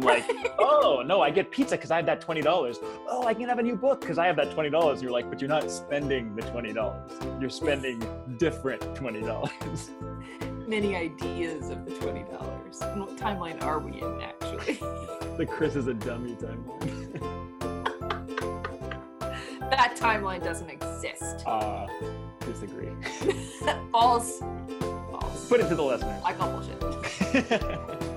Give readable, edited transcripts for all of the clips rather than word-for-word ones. I'm like, oh, no, I get pizza because I have that $20. Oh, I can have a new book because I have that $20. You're like, but you're not spending the $20. You're spending different $20. Many ideas of the $20. And what timeline are we in, actually? The Chris is a dummy timeline. That timeline doesn't exist. Disagree. False. False. Put it to the listener. I call bullshit.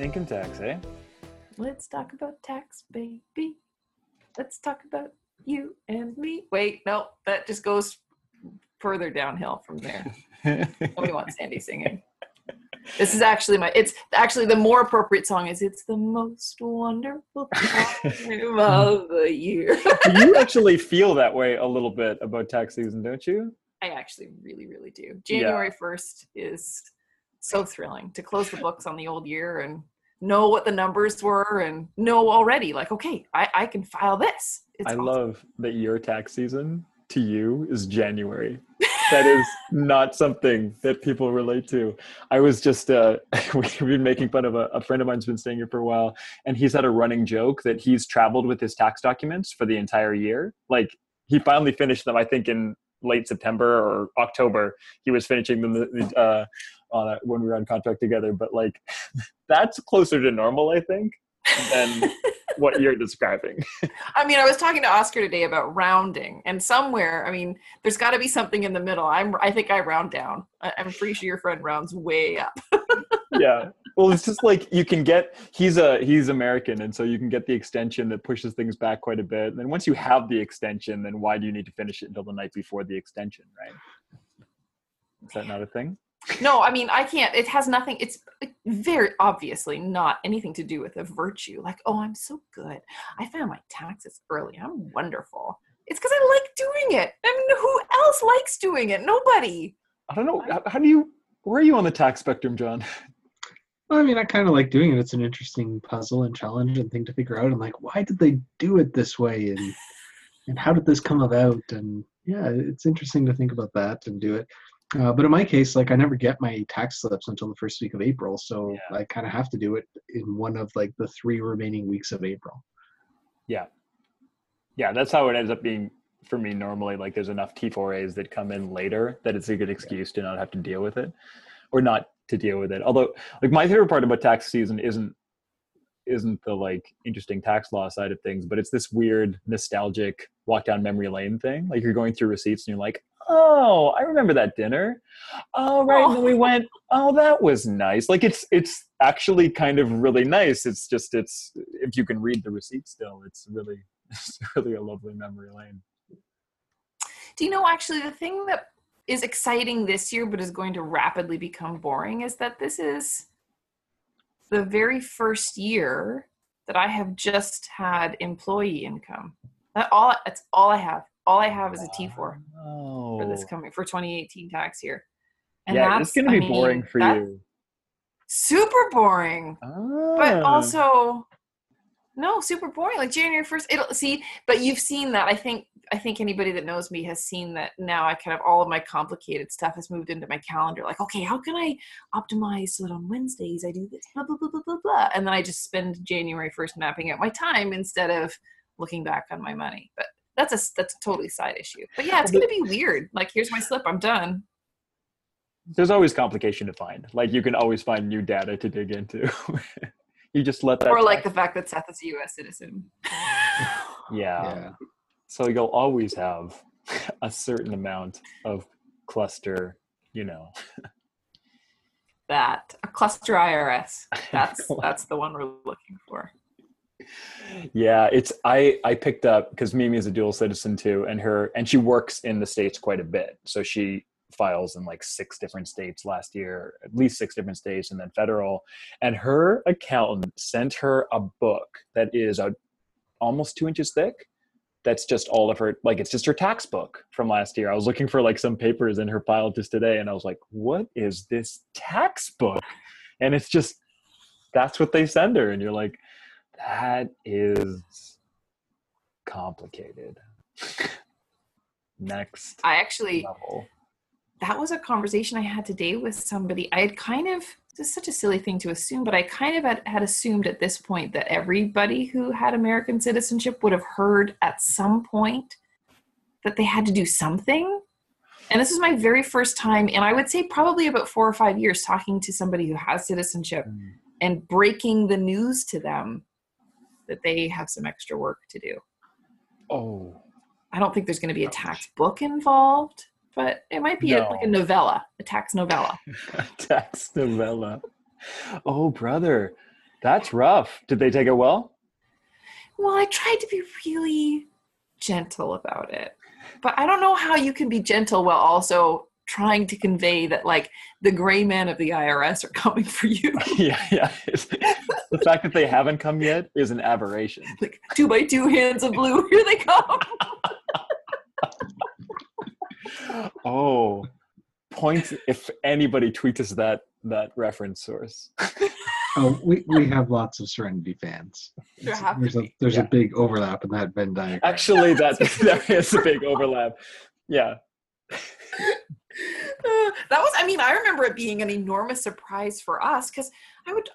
Income tax, eh? Let's talk about tax, baby. Let's talk about you and me. Wait, no, that just goes further downhill from there. Nobody wants Sandy singing. This is actually the more appropriate song is It's the Most Wonderful Time of the Year. You actually feel that way a little bit about tax season, don't you? I actually really, really do. January 1st is so thrilling to close the books on the old year and know what the numbers were and know already, like, okay, I can file this. It's awesome. Love that your tax season to you is January. That is not something that people relate to. I was just, we've been making fun of a friend of mine who's been staying here for a while, and he's had a running joke that he's traveled with his tax documents for the entire year. Like, he finally finished them, I think, in late September or October. He was finishing them when we were on contract together, but like, that's closer to normal, I think, than what you're describing. I mean, I was talking to Oscar today about rounding, and somewhere, I mean, there's got to be something in the middle. I think I round down. I'm pretty sure your friend rounds way up. Yeah. Well, it's just like you can get, he's American, and so you can get the extension that pushes things back quite a bit. And then once you have the extension, then why do you need to finish it until the night before the extension, right? Is that not a thing? No, I mean, I can't. It has nothing. It's very obviously not anything to do with a virtue. Like, oh, I'm so good. I found my taxes early. I'm wonderful. It's because I like doing it. I mean, who else likes doing it? Nobody. I don't know. Where are you on the tax spectrum, John? Well, I mean, I kind of like doing it. It's an interesting puzzle and challenge and thing to figure out. I'm like, why did they do it this way? And how did this come about? And yeah, it's interesting to think about that and do it. But in my case, like, I never get my tax slips until the first week of April, so yeah. I kind of have to do it in one of like the three remaining weeks of April. Yeah, that's how it ends up being for me normally. Like, there's enough T4As that come in later that it's a good excuse to not have to deal with it, or not to deal with it. Although, like, my favorite part about tax season isn't the like interesting tax law side of things, but it's this weird nostalgic walk down memory lane thing. Like, you're going through receipts and you're like, oh, I remember that dinner. Oh, right. And then we went, oh, that was nice. Like, it's actually kind of really nice. It's just, if you can read the receipt still, it's really a lovely memory lane. Do you know, actually, the thing that is exciting this year, but is going to rapidly become boring, is that this is the very first year that I have just had employee income. That's all I have. All I have is a T4 for this coming, for 2018 tax year. And it's going to be boring for you. Super boring. Oh. But also, no, super boring. Like, January 1st, but you've seen that. I think anybody that knows me has seen that now I kind of, all of my complicated stuff has moved into my calendar. Like, okay, how can I optimize so that on Wednesdays I do this, blah, blah, blah, blah, blah, blah. And then I just spend January 1st mapping out my time instead of looking back on my money. But that's a totally side issue. But yeah, it's going to be weird. Like, here's my slip. I'm done. There's always complication to find. Like, you can always find new data to dig into. You just let that. Or like the fact that Seth is a U.S. citizen. Yeah. So you'll always have a certain amount of cluster, That. A cluster IRS. That's the one we're looking for. Yeah, it's I picked up because Mimi is a dual citizen too, and she works in the States quite a bit. So she files in like 6 different states last year, at least 6 different states, and then federal. And her accountant sent her a book that is almost 2 inches thick. That's just all of her, like, it's just her tax book from last year. I was looking for like some papers in her file just today, and I was like, what is this tax book? And it's just, that's what they send her, and you're like, that is complicated. next level? That was a conversation I had today with somebody. I had kind of, this is such a silly thing to assume, but I kind of had assumed at this point that everybody who had American citizenship would have heard at some point that they had to do something. And this is my very first time, and I would say probably about 4 or 5 years, talking to somebody who has citizenship and breaking the news to them that they have some extra work to do. Oh. I don't think there's going to be a tax book involved, but it might be like a novella, a tax novella. Tax novella. Oh, brother. That's rough. Did they take it well? Well, I tried to be really gentle about it. But I don't know how you can be gentle while also trying to convey that, like, the gray men of the IRS are coming for you. Yeah. The fact that they haven't come yet is an aberration. Like, 2x2 hands of blue, here they come. Oh, points if anybody tweets us that reference source. Oh, we have lots of Serenity fans. There's a big overlap in that Venn diagram. Actually, there is a big overlap. Yeah. I remember it being an enormous surprise for us because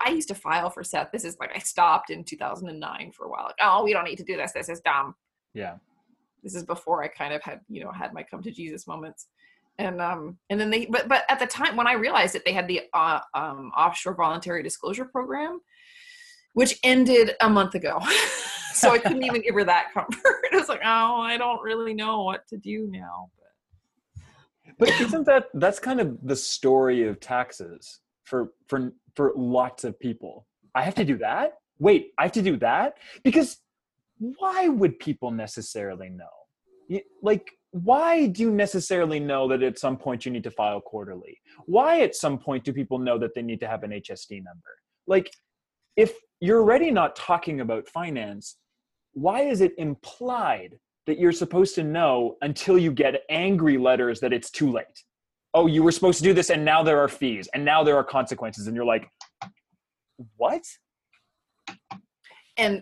I used to file for Seth. This is like, I stopped in 2009 for a while. Like, oh, we don't need to do this. This is dumb. Yeah. This is before I kind of had my come to Jesus moments. And then but at the time when I realized that they had the offshore voluntary disclosure program, which ended a month ago. So I couldn't even give her that comfort. I was like, oh, I don't really know what to do now. But isn't that's kind of the story of taxes for lots of people. I have to do that? Wait, I have to do that? Because why would people necessarily know? Like, why do you necessarily know that at some point you need to file quarterly? Why at some point do people know that they need to have an HSD number? Like, if you're already not talking about finance, why is it implied that you're supposed to know until you get angry letters that it's too late? Oh, you were supposed to do this and now there are fees and now there are consequences. And you're like, what? And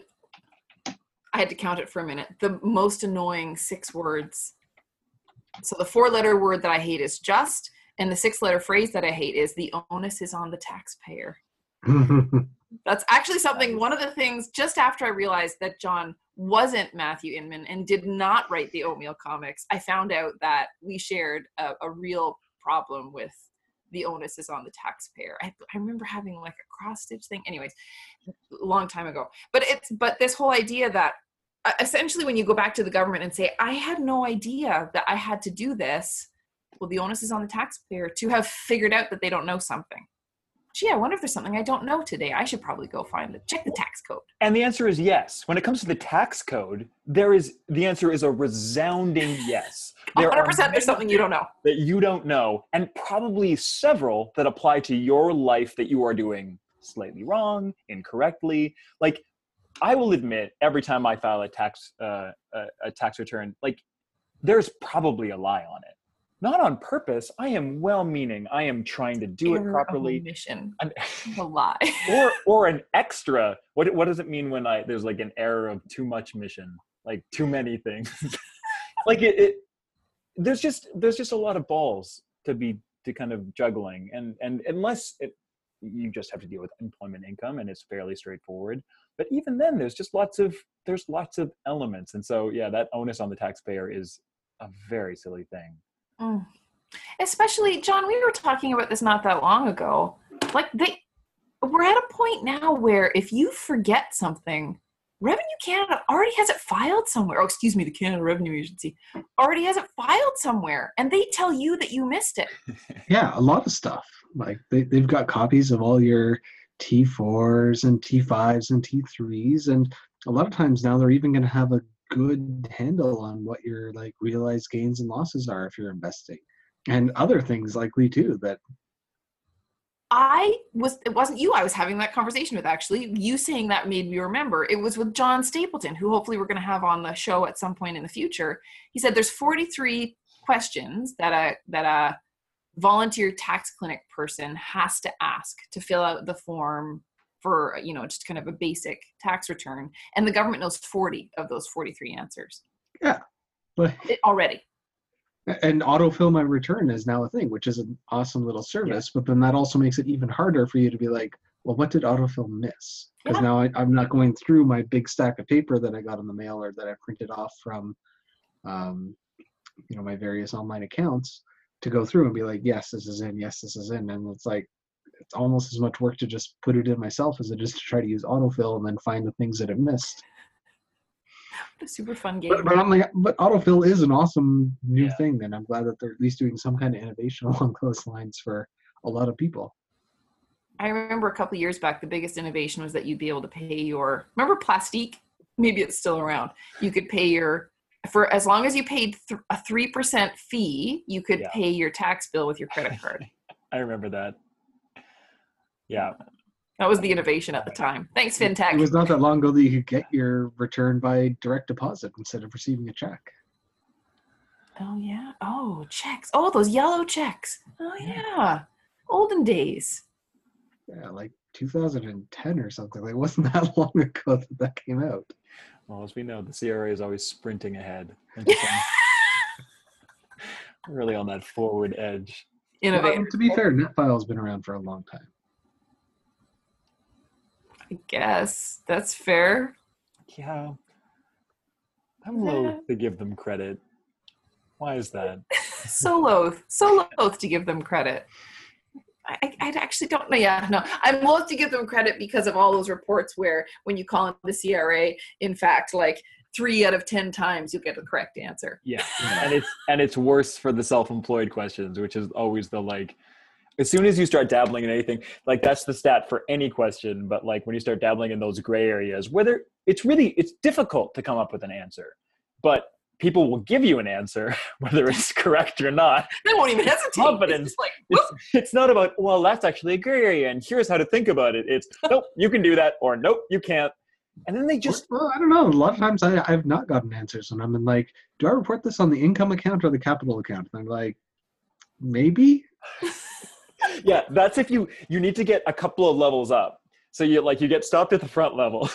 I had to count it for a minute. The most annoying 6 words. So the 4-letter word that I hate is just, and the 6-letter phrase that I hate is the onus is on the taxpayer. That's actually something, one of the things, just after I realized that John wasn't Matthew Inman and did not write the Oatmeal comics, I found out that we shared a real problem with the onus is on the taxpayer. I remember having like a cross-stitch thing. Anyways, a long time ago. But this whole idea that, essentially, when you go back to the government and say, I had no idea that I had to do this, well, the onus is on the taxpayer to have figured out that they don't know something. Gee, I wonder if there's something I don't know today. I should probably go check the tax code. And the answer is yes. When it comes to the tax code, the answer is a resounding yes. 100% there's something you don't know. That you don't know, and probably several that apply to your life that you are doing slightly wrong, incorrectly. Like, I will admit, every time I file a tax return, like, there's probably a lie on it. Not on purpose. I am well-meaning. I am trying to do it properly. Omission. A lie. or an extra. What does it mean when there's like an error of too much mission, like too many things? Like it. There's just a lot of balls to kind of juggling, and unless you just have to deal with employment income and it's fairly straightforward. But even then, there's just lots of elements, and so yeah, that onus on the taxpayer is a very silly thing. Mm. Especially, John, we were talking about this not that long ago. Like, we're at a point now where if you forget something, Revenue Canada already has it filed somewhere. Oh, excuse me, the Canada Revenue Agency already has it filed somewhere, and they tell you that you missed it. Yeah, a lot of stuff. Like, they've got copies of all your T4s and T5s and T3s, and a lot of times now they're even going to have a good handle on what your like realized gains and losses are if you're investing, and other things likely too. That it wasn't you I was having that conversation with, actually. You saying that made me remember. It was with John Stapleton, who hopefully we're going to have on the show at some point in the future. He said there's 43 questions that a volunteer tax clinic person has to ask to fill out the form for, just kind of a basic tax return. And the government knows 40 of those 43 answers. Yeah. Already. And autofill my return is now a thing, which is an awesome little service. Yeah. But then that also makes it even harder for you to be like, well, what did autofill miss? Because now I'm not going through my big stack of paper that I got in the mail or that I printed off from, my various online accounts to go through and be like, yes, this is in. Yes, this is in. And it's like, it's almost as much work to just put it in myself as it is to try to use autofill and then find the things that it missed. What a super fun game. But I'm like, but autofill is an awesome new thing, and I'm glad that they're at least doing some kind of innovation along those lines for a lot of people. I remember a couple of years back, the biggest innovation was that you'd be able to pay your, remember Plastique? Maybe it's still around. You could pay your, for as long as you paid a 3% fee, you could pay your tax bill with your credit card. I remember that. Yeah. That was the innovation at the time. Thanks, FinTech. It was not that long ago that you could get your return by direct deposit instead of receiving a check. Oh, yeah. Oh, checks. Oh, those yellow checks. Oh, yeah. Olden days. Yeah, like 2010 or something. Like, it wasn't that long ago that that came out. Well, as we know, the CRA is always sprinting ahead. Really on that forward edge. Innovative. Well, to be fair, NetFile's been around for a long time. I guess that's fair. Yeah, I'm loath to give them credit. Why is that? so loath to give them credit. I actually don't know. Yeah, no, I'm loath to give them credit because of all those reports where when you call the CRA, in fact, like 3 out of 10 times you'll get the correct answer. Yeah, and it's worse for the self-employed questions, which is always the like. As soon as you start dabbling in anything, like that's the stat for any question, but like when you start dabbling in those gray areas, whether it's difficult to come up with an answer, but people will give you an answer, whether it's correct or not. They won't even hesitate. Confidence. It's, like, it's not about, well, that's actually a gray area and here's how to think about it. It's, nope, you can do that, or nope, you can't. And then they just... Well, I don't know. A lot of times I've not gotten answers and I'm like, do I report this on the income account or the capital account? And I'm like, maybe? Yeah, that's if you need to get a couple of levels up. So you get stopped at the front level,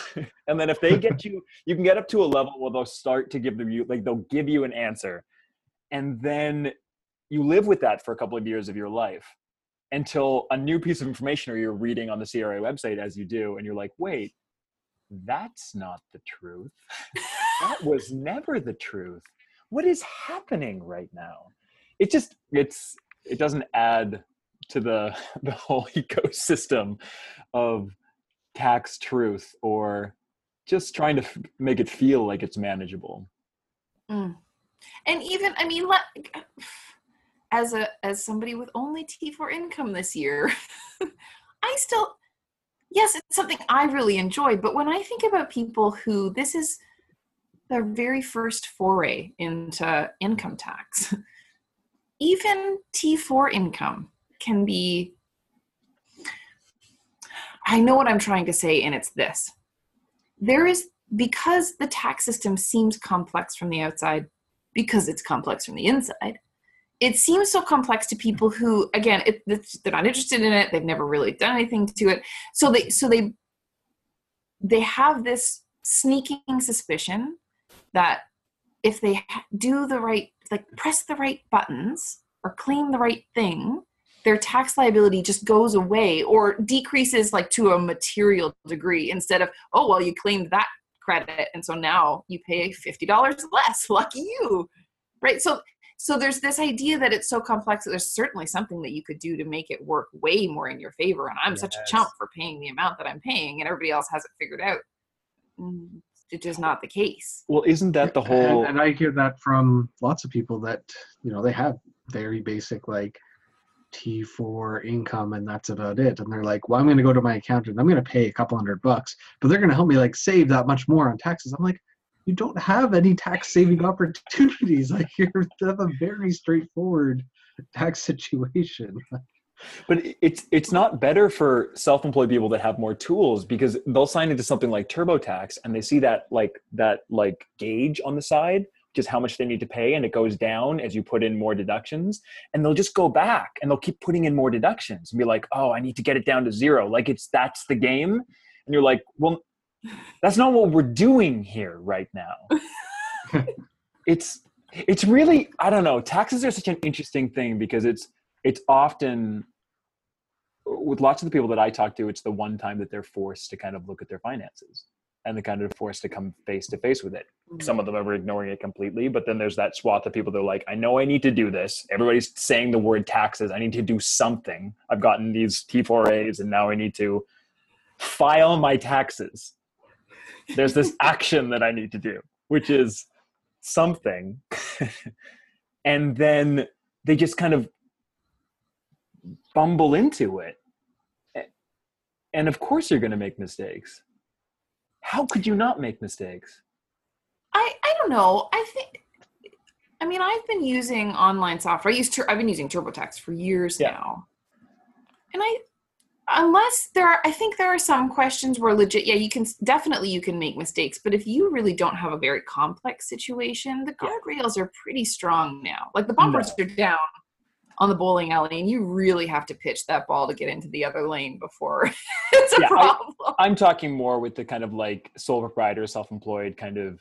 and then if they get you can get up to a level where they'll start to give they'll give you an answer, and then you live with that for a couple of years of your life until a new piece of information or you're reading on the CRA website as you do, and you're like, wait, that's not the truth. That was never the truth. What is happening right now? It just it doesn't add to the whole ecosystem of tax truth or just trying to make it feel like it's manageable. Mm. And even, I mean, as somebody with only T4 income this year, yes, it's something I really enjoyed, but when I think about people who, this is their very first foray into income tax, even T4 income can be, I know what I'm trying to say, and it's this. Because the tax system seems complex from the outside, because it's complex from the inside, it seems so complex to people who, again, they're not interested in it, they've never really done anything to it, so they have this sneaking suspicion that if they do the right, like press the right buttons, or clean the right thing, their tax liability just goes away or decreases like to a material degree instead of, oh, well, you claimed that credit and so now you pay $50 less, lucky you, right? So there's this idea that it's so complex that there's certainly something that you could do to make it work way more in your favor. And I'm such a chump for paying the amount that I'm paying and everybody else has it figured out. It's just not the case. Well, isn't that the whole... And I hear that from lots of people that, they have very basic like, T4 income and that's about it, and they're like, well, I'm going to go to my accountant, I'm going to pay a couple $100, but they're going to help me like save that much more on taxes. I'm like, you don't have any tax saving opportunities. Like, you have a very straightforward tax situation. But it's not better for self-employed people that have more tools, because they'll sign into something like TurboTax and they see that gauge on the side, which is how much they need to pay, and it goes down as you put in more deductions, and they'll just go back and they'll keep putting in more deductions and be like, oh, I need to get it down to zero. Like that's the game. And you're like, well, that's not what we're doing here right now. It's It's really, I don't know. Taxes are such an interesting thing because it's often with lots of the people that I talk to, it's the one time that they're forced to kind of look at their finances and they're kind of forced to come face to face with it. Mm-hmm. Some of them are ignoring it completely, but then there's that swath of people that are like, I know I need to do this. Everybody's saying the word taxes. I need to do something. I've gotten these T4As and now I need to file my taxes. There's this action that I need to do, which is something. And then they just kind of bumble into it. And of course you're going to make mistakes. How could you not make mistakes? I don't know. I mean, I've been using online software. I've been using TurboTax for years now. And I think there are some questions where legit, you can make mistakes, but if you really don't have a very complex situation, the guardrails are pretty strong now. Like the bumpers are down on the bowling alley and you really have to pitch that ball to get into the other lane before it's a problem. I'm talking more with the kind of like sole proprietor, self-employed kind of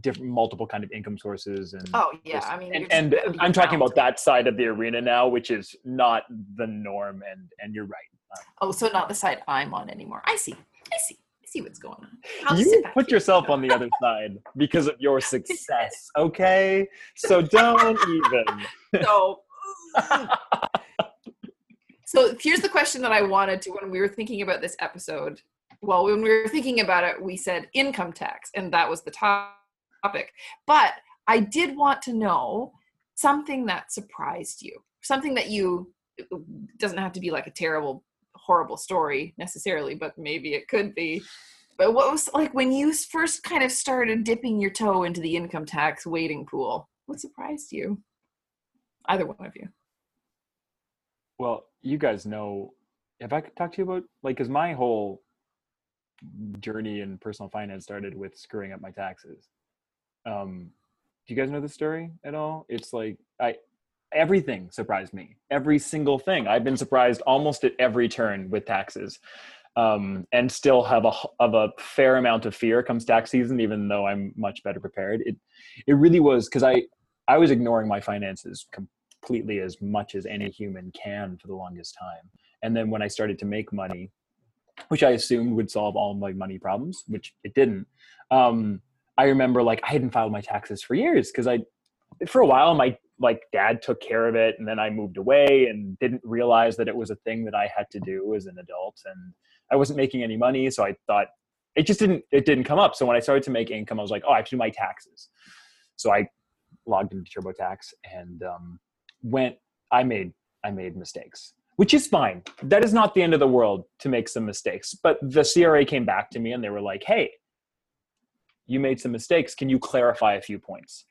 different, multiple kind of income sources. And I'm talking about that side of the arena now, which is not the norm. And you're right. So not the side I'm on anymore. I see what's going on. You put yourself on the other side because of your success. Okay. So don't even. So here's the question that I wanted to, when we were thinking about this episode, we said income tax, and that was the topic. But I did want to know something that surprised you, something that you, it doesn't have to be like a terrible, horrible story necessarily, but maybe it could be. But what was like when you first kind of started dipping your toe into the income tax wading pool, what surprised you? Either one of you. Well, you guys know, if I could talk to you about, like, because my whole journey in personal finance started with screwing up my taxes. Do you guys know the story at all? It's like, everything surprised me. Every single thing. I've been surprised almost at every turn with taxes, and still have a fair amount of fear comes tax season, even though I'm much better prepared. It really was, because I was ignoring my finances completely as much as any human can for the longest time. And then when I started to make money, which I assumed would solve all my money problems, which it didn't. I remember like I hadn't filed my taxes for years because for a while my dad took care of it, and then I moved away and didn't realize that it was a thing that I had to do as an adult, and I wasn't making any money, so I thought it didn't come up. So when I started to make income, I was like, oh, I have to do my taxes. So I logged into TurboTax, and I made mistakes, which is fine. That is not the end of the world to make some mistakes. But the CRA came back to me and they were like, hey, you made some mistakes. Can you clarify a few points?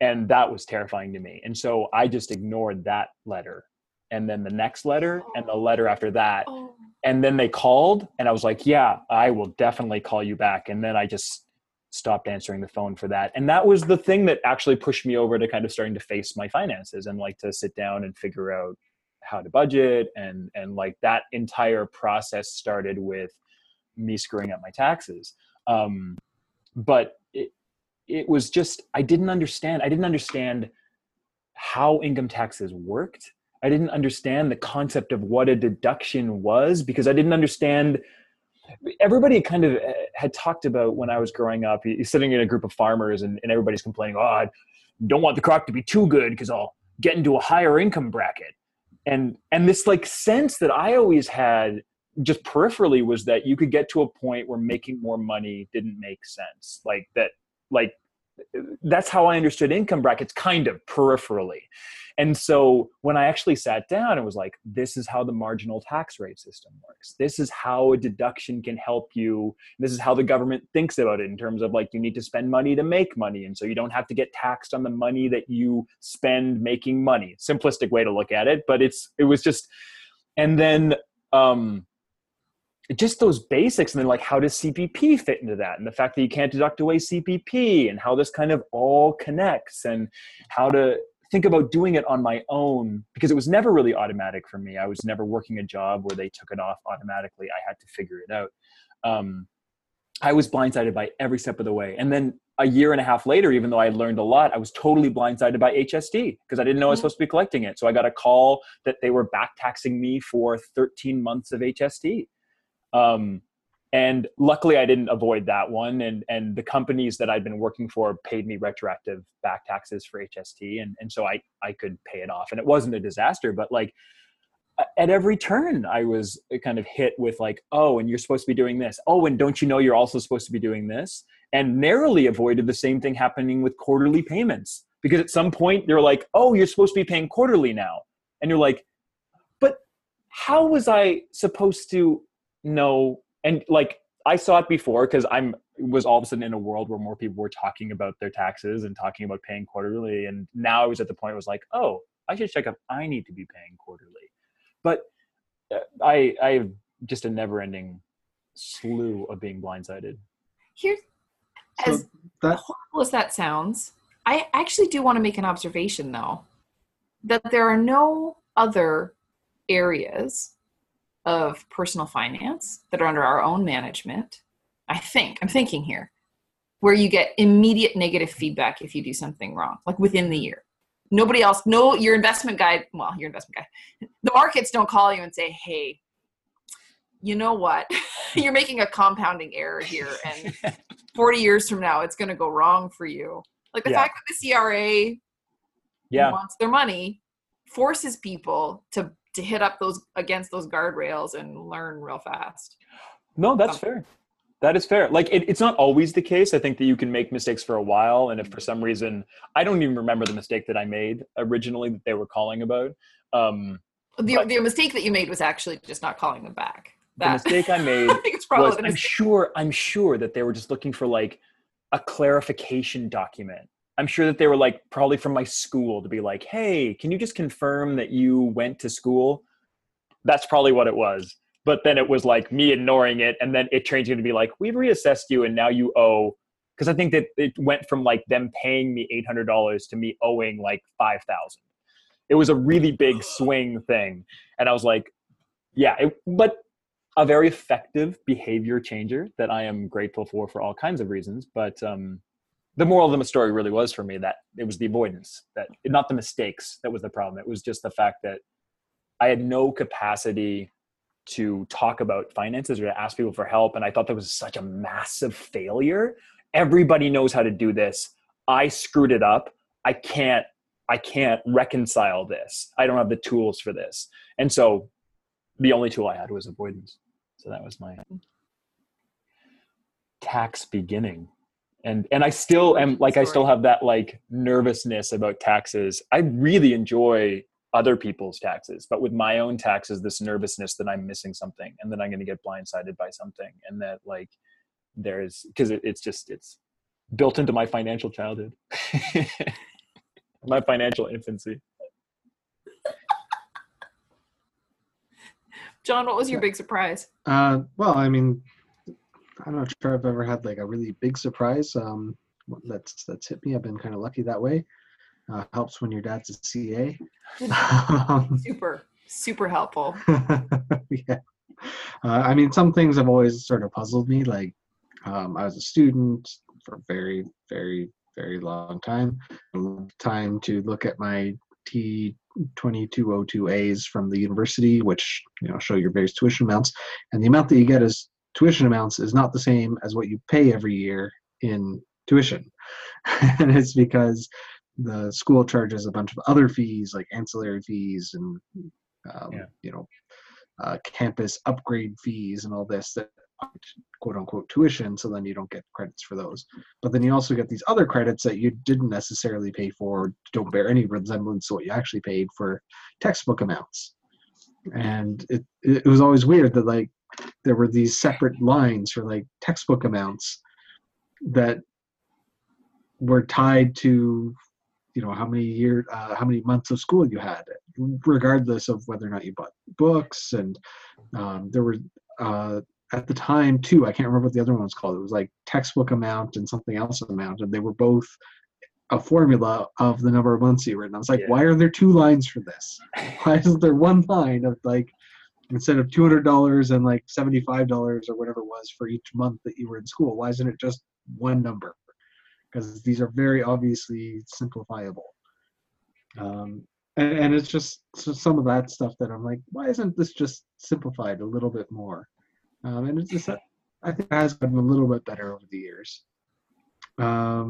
And that was terrifying to me. And so I just ignored that letter, and then the next letter, and the letter after that. And then they called, and I was like, yeah, I will definitely call you back. And then I just stopped answering the phone for that. And that was the thing that actually pushed me over to kind of starting to face my finances and like to sit down and figure out how to budget. And like that entire process started with me screwing up my taxes. But it was just, I didn't understand how income taxes worked. I didn't understand the concept of what a deduction was, because I didn't understand. Everybody kind of had talked about when I was growing up, you're sitting in a group of farmers and everybody's complaining, oh, I don't want the crop to be too good because I'll get into a higher income bracket. And this like sense that I always had just peripherally was that you could get to a point where making more money didn't make sense. Like that's how I understood income brackets, kind of peripherally. And so when I actually sat down, it was like, this is how the marginal tax rate system works. This is how a deduction can help you. This is how the government thinks about it in terms of like, you need to spend money to make money. And so you don't have to get taxed on the money that you spend making money. Simplistic way to look at it, but it was just, and then, just those basics. And then like, how does CPP fit into that? And the fact that you can't deduct away CPP, and how this kind of all connects, and how to think about doing it on my own, because it was never really automatic for me. I was never working a job where they took it off automatically. I had to figure it out. I was blindsided by every step of the way. And then a year and a half later, even though I had learned a lot, I was totally blindsided by HST because I didn't know I was supposed to be collecting it. So I got a call that they were back taxing me for 13 months of HST. And luckily I didn't avoid that one. And the companies that I'd been working for paid me retroactive back taxes for HST. And so I could pay it off, and it wasn't a disaster, but like at every turn I was kind of hit with like, oh, and you're supposed to be doing this. Oh, and don't you know, you're also supposed to be doing this. And narrowly avoided the same thing happening with quarterly payments, because at some point they're like, oh, you're supposed to be paying quarterly now. And you're like, but how was I supposed to know? And like, I saw it before because was all of a sudden in a world where more people were talking about their taxes and talking about paying quarterly. And now I was at the point where I was like, oh, I should check if I need to be paying quarterly. But I have just a never ending slew of being blindsided. Here's, so as horrible as that sounds, I actually do want to make an observation though, that there are no other areas of personal finance that are under our own management, I'm thinking here, where you get immediate negative feedback if you do something wrong, like within the year. Nobody else, your investment guy, the markets don't call you and say, hey, you know what, you're making a compounding error here, and 40 years from now, it's going to go wrong for you. Like the fact that the CRA wants their money forces people to hit up against those guardrails and learn real fast. No, that's fair. That is fair. Like it's not always the case. I think that you can make mistakes for a while. And if for some reason, I don't even remember the mistake that I made originally that they were calling about. The mistake that you made was actually just not calling them back. The mistake I made was I'm sure that they were just looking for like a clarification document. I'm sure that they were like probably from my school to be like, hey, can you just confirm that you went to school? That's probably what it was. But then it was like me ignoring it. And then it changed to be like, we've reassessed you and now you owe. Because I think that it went from like them paying me $800 to me owing like $5,000. It was a really big swing thing. And I was like, but a very effective behavior changer that I am grateful for all kinds of reasons. But the moral of the story really was for me that it was the avoidance, that not the mistakes that was the problem. It was just the fact that I had no capacity to talk about finances or to ask people for help. And I thought that was such a massive failure. Everybody knows how to do this. I screwed it up. I can't reconcile this. I don't have the tools for this. And so the only tool I had was avoidance. So that was my tax beginning. And I still am like, I still have that like nervousness about taxes. I really enjoy other people's taxes, but with my own taxes, this nervousness that I'm missing something and that I'm going to get blindsided by something. And that like, it's built into my financial childhood, my financial infancy. John, what was your big surprise? Well, I mean, I'm not sure I've ever had like a really big surprise that's hit me. I've been kind of lucky that way. Helps when your dad's a CA. Super, super helpful. Yeah. I mean, some things have always sort of puzzled me. Like I was a student for a very, very, very long time. Time to look at my T2202As from the university, which show your various tuition amounts, and the amount that you get as tuition amounts is not the same as what you pay every year in tuition. And it's because the school charges a bunch of other fees, like ancillary fees and campus upgrade fees and all this that aren't quote unquote tuition. So then you don't get credits for those. But then you also get these other credits that you didn't necessarily pay for, don't bear any resemblance to what you actually paid for textbook amounts. And it was always weird that like there were these separate lines for like textbook amounts that were tied to how many months of school you had, regardless of whether or not you bought books. And there were at the time too, I can't remember what the other one was called. It was like textbook amount and something else amount, and they were both a formula of the number of months you were in. I was like, why are there two lines for this? Why is there one line of like, instead of $200 and like $75 or whatever it was for each month that you were in school, why isn't it just one number? because these are very obviously simplifiable. And it's just some of that stuff that I'm like, why isn't this just simplified a little bit more? And it's just, I think it has gotten a little bit better over the years. But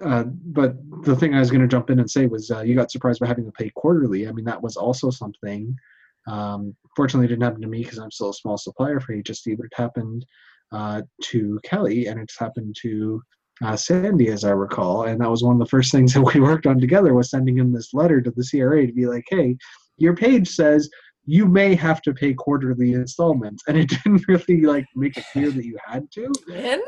the thing I was going to jump in and say was you got surprised by having to pay quarterly. I mean, that was also something. Fortunately, it didn't happen to me because I'm still a small supplier for HSD, but it happened to Kelly, and it's happened to Sandy, as I recall. And that was one of the first things that we worked on together, was sending him this letter to the CRA to be like, hey, your page says you may have to pay quarterly installments. And it didn't really like make it clear that you had to.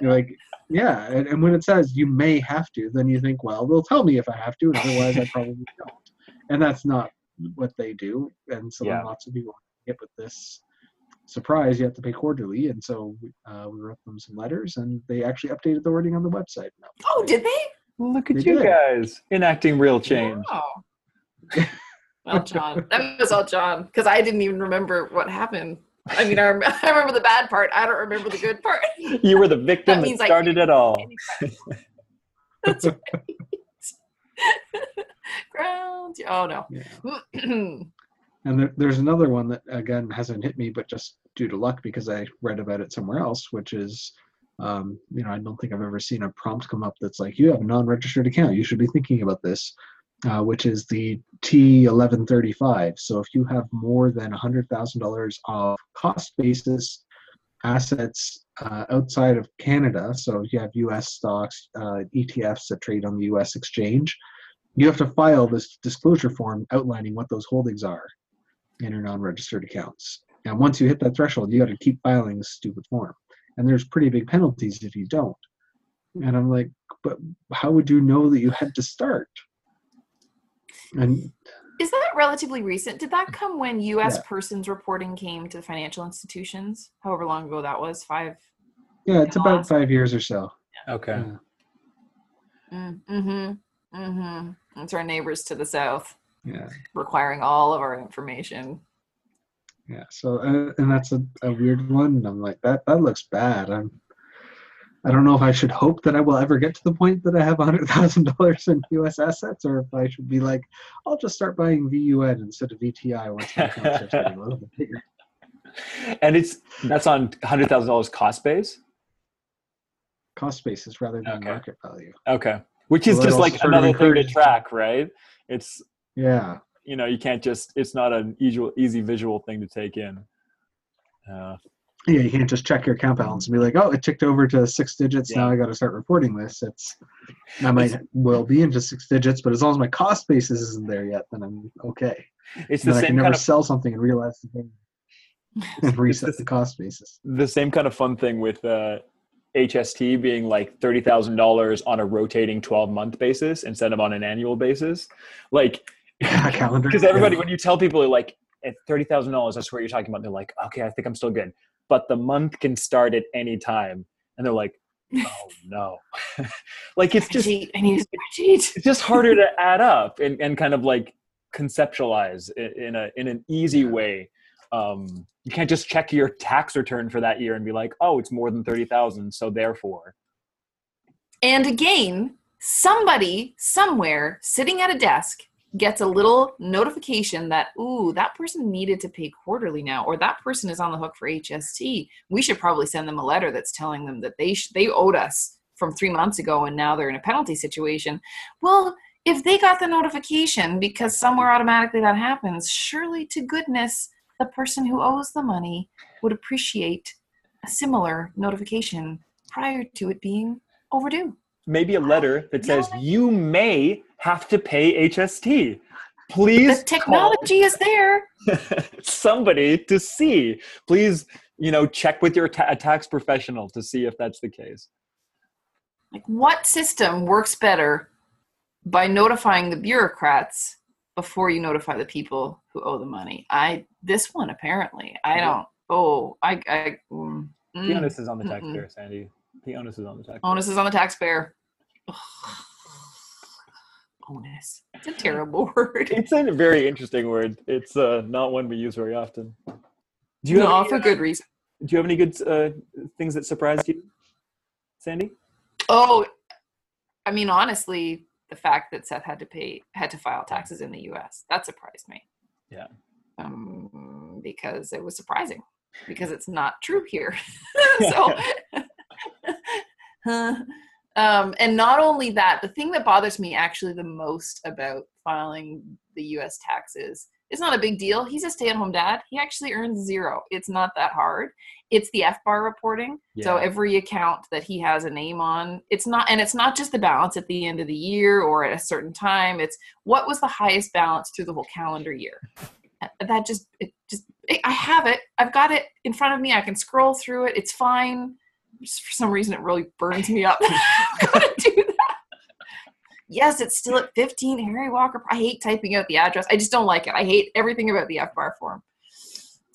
You're like, yeah. And when it says you may have to, then you think, well, they'll tell me if I have to, and otherwise I probably don't. And that's not what they do. And so yeah, lots of people get with this surprise, you have to pay quarterly. And so we wrote them some letters, and they actually updated the wording on the website. Oh, did they? Look at you guys enacting real change. Wow. Well, John, that was all John, because I didn't even remember what happened. I mean, I remember the bad part. I don't remember the good part. You were the victim that started it all. That's right. Ground. Oh, no. Yeah. And there's another one that, again, hasn't hit me, but just due to luck, because I read about it somewhere else, which is, I don't think I've ever seen a prompt come up that's like, you have a non-registered account, you should be thinking about this. Which is the T1135. So if you have more than $100,000 of cost basis assets outside of Canada, so if you have US stocks, ETFs that trade on the US exchange, you have to file this disclosure form outlining what those holdings are in your non-registered accounts. And once you hit that threshold, you got to keep filing this stupid form. And there's pretty big penalties if you don't. And I'm like, but how would you know that you had to start? And is that relatively recent? Did that come when U.S. persons reporting came to the financial institutions? However long ago that was, five? Yeah, it's about 5 years or so. Yeah. Okay. Yeah. Mm-hmm. Mm-hmm. It's our neighbors to the south. Yeah. Requiring all of our information. Yeah. So, and that's a weird one. I'm like, that looks bad. I don't know if I should hope that I will ever get to the point that I have $100,000 in U.S. assets, or if I should be like, I'll just start buying VUN instead of VTI once my accounts are getting a little bit bigger. And that's on $100,000 cost base? Cost basis rather than market value. Okay. Which is just like another thing to track, right? It's, yeah, you can't just, it's not an easy visual thing to take in. Yeah, you can't just check your account balance and be like, oh, it ticked over to six digits. Yeah. Now I got to start reporting this. I might well be into six digits, but as long as my cost basis isn't there yet, then I'm okay. It's the same. I can never sell something and realize the thing and reset the cost basis. The same kind of fun thing with HST being like $30,000 on a rotating 12-month basis instead of on an annual basis, like calendar. Because everybody, when you tell people they're like at $30,000, that's what you're talking about. They're like, okay, I think I'm still good. But the month can start at any time. And they're like, oh no. Like it's just, I need a spreadsheet. It's just harder to add up and kind of like conceptualize in an easy way. You can't just check your tax return for that year and be like, oh, it's more than 30,000. So therefore. And again, somebody somewhere sitting at a desk gets a little notification that, ooh, that person needed to pay quarterly now, or that person is on the hook for HST. We should probably send them a letter that's telling them that they owed us from 3 months ago and now they're in a penalty situation. Well, if they got the notification because somewhere automatically that happens, surely to goodness, the person who owes the money would appreciate a similar notification prior to it being overdue. Maybe a letter that says, you may have to pay HST. Please, the technology is there. Somebody to see. Please, check with your tax professional to see if that's the case. Like, what system works better by notifying the bureaucrats before you notify the people who owe the money? This one, apparently. The onus is on the taxpayer, Sandy. The onus is on the taxpayer. Onus is on the taxpayer. Ugh. Onus. It's a terrible word. It's a very interesting word. It's not one we use very often. For good reason. Do you have any good things that surprised you, Sandy? Oh, I mean, honestly, the fact that Seth had to file taxes in the U.S., that surprised me. Yeah. Because it was surprising, because it's not true here. So, and not only that, the thing that bothers me actually the most about filing the U.S. taxes, it's not a big deal. He's a stay-at-home dad. He actually earns zero. It's not that hard. It's the FBAR reporting. Yeah. So every account that he has a name on, it's not just the balance at the end of the year or at a certain time. It's what was the highest balance through the whole calendar year. I have it. I've got it in front of me. I can scroll through it. It's fine. Just for some reason, it really burns me up. I've got to do that. Yes, it's still at 15 Harry Walker. I hate typing out the address. I just don't like it. I hate everything about the FBAR form.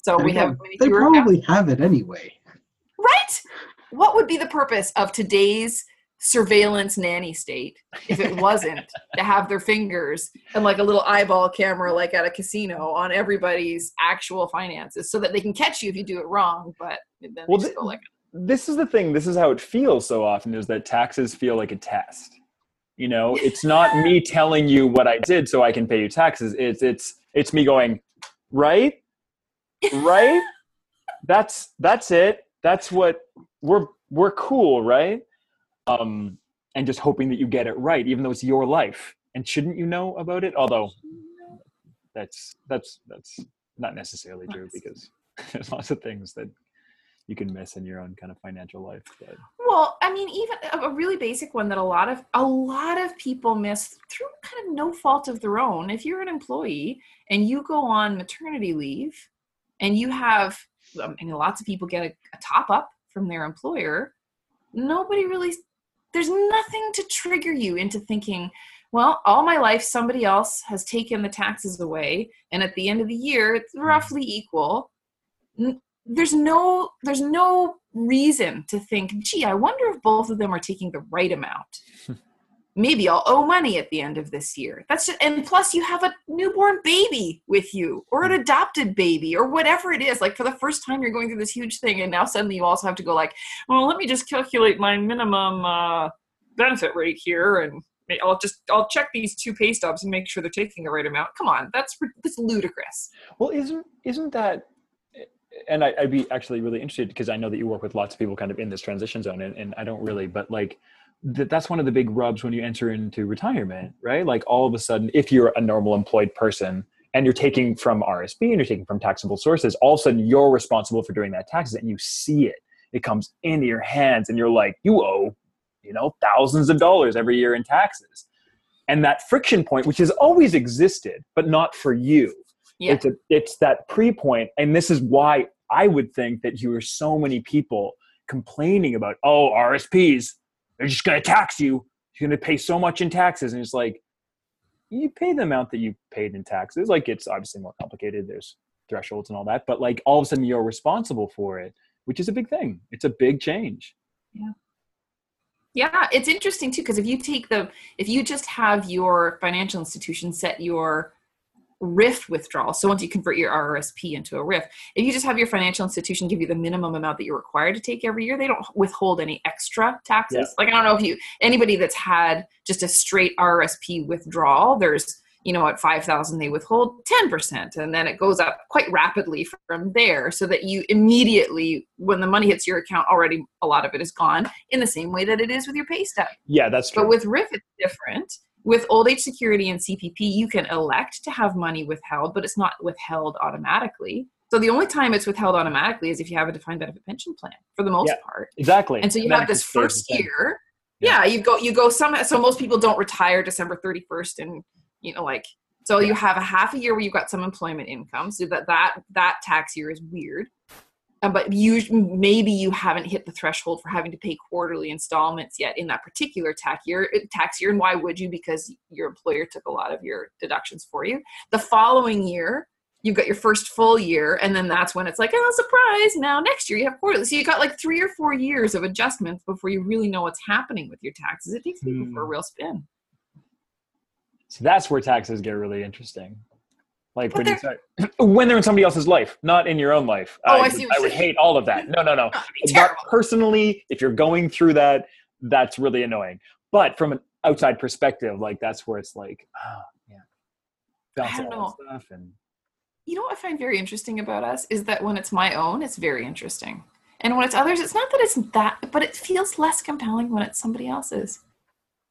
So we have. They probably have it anyway. Right? What would be the purpose of today's surveillance nanny state if it wasn't to have their fingers and like a little eyeball camera, like at a casino, on everybody's actual finances, so that they can catch you if you do it wrong? But then they go like. This is the thing. This is how it feels so often: is that taxes feel like a test. You know, it's not me telling you what I did so I can pay you taxes. It's me going, right? That's it. That's what we're cool, right? And just hoping that you get it right, even though it's your life. And shouldn't you know about it? Although that's not necessarily true, because there's lots of things that you can miss in your own kind of financial life. But. Well, I mean, even a really basic one that a lot of people miss through kind of no fault of their own. If you're an employee and you go on maternity leave, and you have, and lots of people get a top up from their employer, there's nothing to trigger you into thinking, well, all my life somebody else has taken the taxes away, and at the end of the year it's roughly equal. There's no reason to think, gee, I wonder if both of them are taking the right amount. Maybe I'll owe money at the end of this year. And plus you have a newborn baby with you, or an adopted baby, or whatever it is. Like, for the first time you're going through this huge thing, and now suddenly you also have to go like, well, let me just calculate my minimum benefit rate here, and I'll check these two pay stubs and make sure they're taking the right amount. Come on, that's ludicrous. Well, isn't that? And I'd be actually really interested, because I know that you work with lots of people kind of in this transition zone, and I don't really, but like that's one of the big rubs when you enter into retirement, right? Like, all of a sudden, if you're a normal employed person and you're taking from RSP and you're taking from taxable sources, all of a sudden you're responsible for doing that taxes, and you see it. It comes into your hands, and you're like, you owe, thousands of dollars every year in taxes. And that friction point, which has always existed, but not for you. Yeah. It's that pre-point, and this is why I would think that you were so many people complaining about, oh, RSPs, they're just going to tax you. You're going to pay so much in taxes. And it's like, you pay the amount that you paid in taxes. Like, it's obviously more complicated. There's thresholds and all that. But like, all of a sudden you're responsible for it, which is a big thing. It's a big change. Yeah. Yeah. It's interesting too, because if you just have your financial institution set your RIF withdrawal. So once you convert your RRSP into a RIF, if you just have your financial institution give you the minimum amount that you're required to take every year, they don't withhold any extra taxes. Yeah. Like, I don't know if anybody that's had just a straight RRSP withdrawal, there's, at 5,000, they withhold 10%, and then it goes up quite rapidly from there, so that you immediately, when the money hits your account, already a lot of it is gone, in the same way that it is with your pay stub. Yeah, that's true. But with RIF, it's different. With old age security and CPP, you can elect to have money withheld, but it's not withheld automatically. So the only time it's withheld automatically is if you have a defined benefit pension plan, for the most part. Exactly. And so you have this first year. Yeah. You go so most people don't retire December 31st, and you have a half a year where you've got some employment income, so that tax year is weird. But maybe you haven't hit the threshold for having to pay quarterly installments yet in that particular tax year. And why would you? Because your employer took a lot of your deductions for you. The following year, you've got your first full year. And then that's when it's like, oh, surprise, now next year you have quarterly. So you got like 3 or 4 years of adjustments before you really know what's happening with your taxes. It takes people for a real spin. So that's where taxes get really interesting. Like, when they're in somebody else's life, not in your own life. Oh, I see. I would hate all of that. No. Personally, if you're going through that, that's really annoying. But from an outside perspective, like that's where it's like, oh yeah, bounce all that stuff. And you know what I find very interesting about us is that when it's my own, it's very interesting, and when it's others, it's not that it's that, but it feels less compelling when it's somebody else's.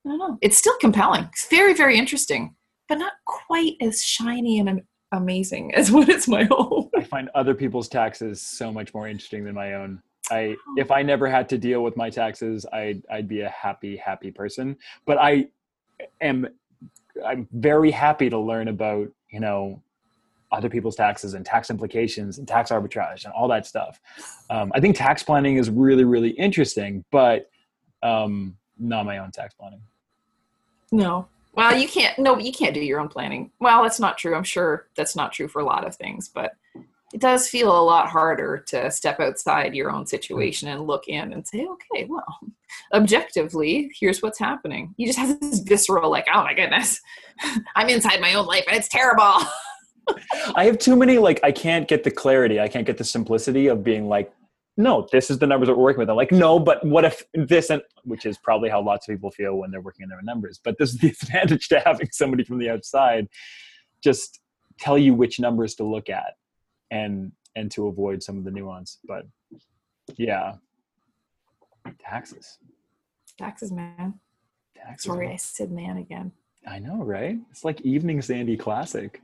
I don't know. It's still compelling. It's very, very interesting, but not quite as shiny and amazing as when it's my own. I find other people's taxes so much more interesting than my own. If I never had to deal with my taxes, I'd be a happy person. But I'm very happy to learn about, you know, other people's taxes and tax implications and tax arbitrage and all that stuff. I think tax planning is really, really interesting, but not my own tax planning. No. Well, you can't do your own planning. Well, that's not true. I'm sure that's not true for a lot of things, but it does feel a lot harder to step outside your own situation and look in and say, okay, well, objectively, here's what's happening. You just have this visceral, like, oh my goodness, I'm inside my own life and it's terrible. I have too many, like, I can't get the clarity. I can't get the simplicity of being like, no, this is the numbers that we're working with. I'm like, no, but what if this, and which is probably how lots of people feel when they're working in their own numbers. But this is the advantage to having somebody from the outside just tell you which numbers to look at and to avoid some of the nuance. But yeah, taxes, man. Taxes. Sorry, I said man again. I know, right? It's like Evening Sandy classic.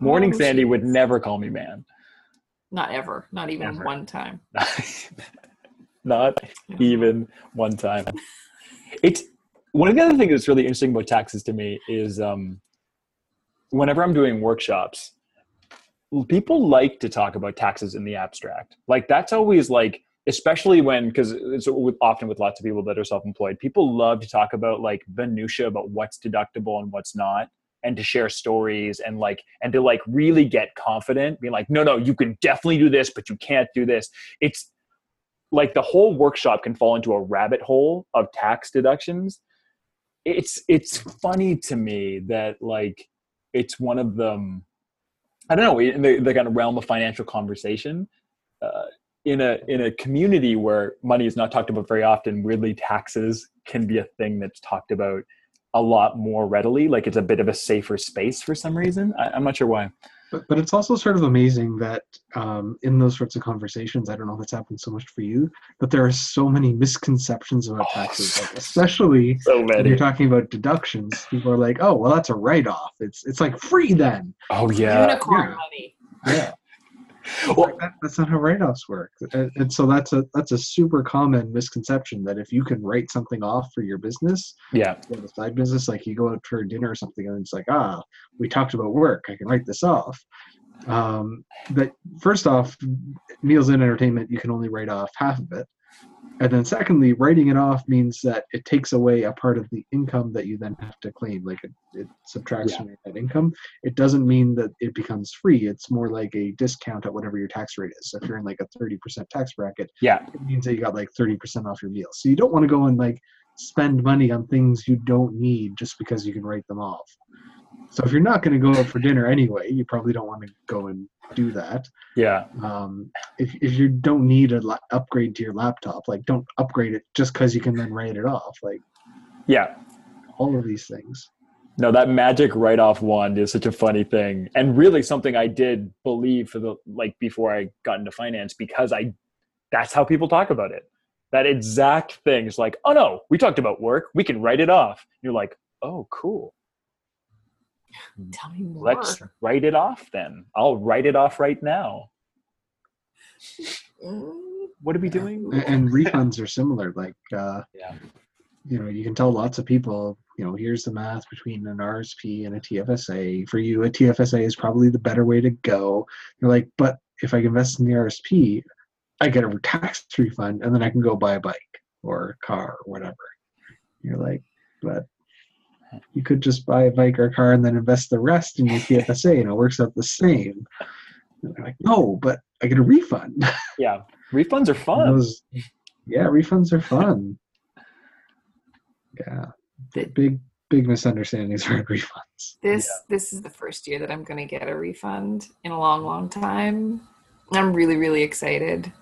Morning Sandy would never call me man. Not ever. Not even ever. One time. Not even one time. It's one of the other things that's really interesting about taxes to me is whenever I'm doing workshops, people like to talk about taxes in the abstract. Like that's always like, especially when, because it's often with lots of people that are self-employed, people love to talk about like minutiae about what's deductible and what's not. And to share stories and to like really get confident, being like, no, you can definitely do this, but you can't do this. It's like the whole workshop can fall into a rabbit hole of tax deductions. It's funny to me that like, it's one of the, I don't know, in the kind of realm of financial conversation, in a community where money is not talked about very often, weirdly taxes can be a thing that's talked about a lot more readily. Like it's a bit of a safer space for some reason. I'm not sure why. But it's also sort of amazing that in those sorts of conversations, I don't know if it's happened so much for you, but there are so many misconceptions about taxes, like especially when you're talking about deductions. People are like, oh, well, that's a write-off. It's like free then. Oh yeah. Unicorn money. Yeah. Well, like that's not how write-offs work, and so that's a super common misconception that if you can write something off for your business, for the side business, like you go out for dinner or something, and it's like, we talked about work, I can write this off. But first off, meals and entertainment, you can only write off half of it, and then secondly, writing it off means that it takes away a part of the income that you then have to claim. Like it subtracts from that income. It doesn't mean that it becomes free. It's more like a discount at whatever your tax rate is. So if you're in like a 30% tax bracket, it means that you got like 30% off your meals. So you don't want to go and like spend money on things you don't need just because you can write them off. So if you're not going to go out for dinner anyway, you probably don't want to go and do that. Yeah. If you don't need an upgrade to your laptop, like don't upgrade it just because you can then write it off. Like, all of these things. No, that magic write-off wand is such a funny thing, and really something I did believe before I got into finance, because that's how people talk about it. That exact thing is like, oh no, we talked about work, we can write it off. And you're like, oh cool. Tell me more. Let's write it off then. I'll write it off right now. What are we doing? And refunds are similar. Like, you know, you can tell lots of people, you know, here's the math between an RSP and a TFSA. For you, a TFSA is probably the better way to go. You're like, but if I invest in the RSP, I get a tax refund and then I can go buy a bike or a car or whatever. You're like, but you could just buy a bike or a car and then invest the rest in your TFSA and it works out the same. And they're like, no, but I get a refund. Yeah. Refunds are fun. Refunds are fun. Yeah. Big misunderstandings around refunds. This is the first year that I'm going to get a refund in a long, long time. I'm really, really excited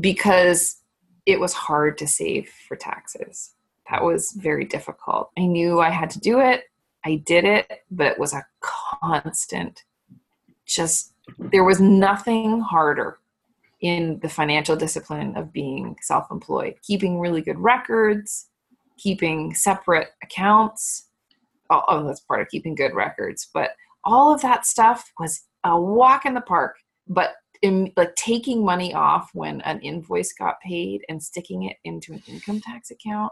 because it was hard to save for taxes. That was very difficult. I knew I had to do it. I did it, but it was a constant, just, there was nothing harder in the financial discipline of being self-employed, keeping really good records, keeping separate accounts. Oh, that's part of keeping good records. But all of that stuff was a walk in the park, but like taking money off when an invoice got paid and sticking it into an income tax account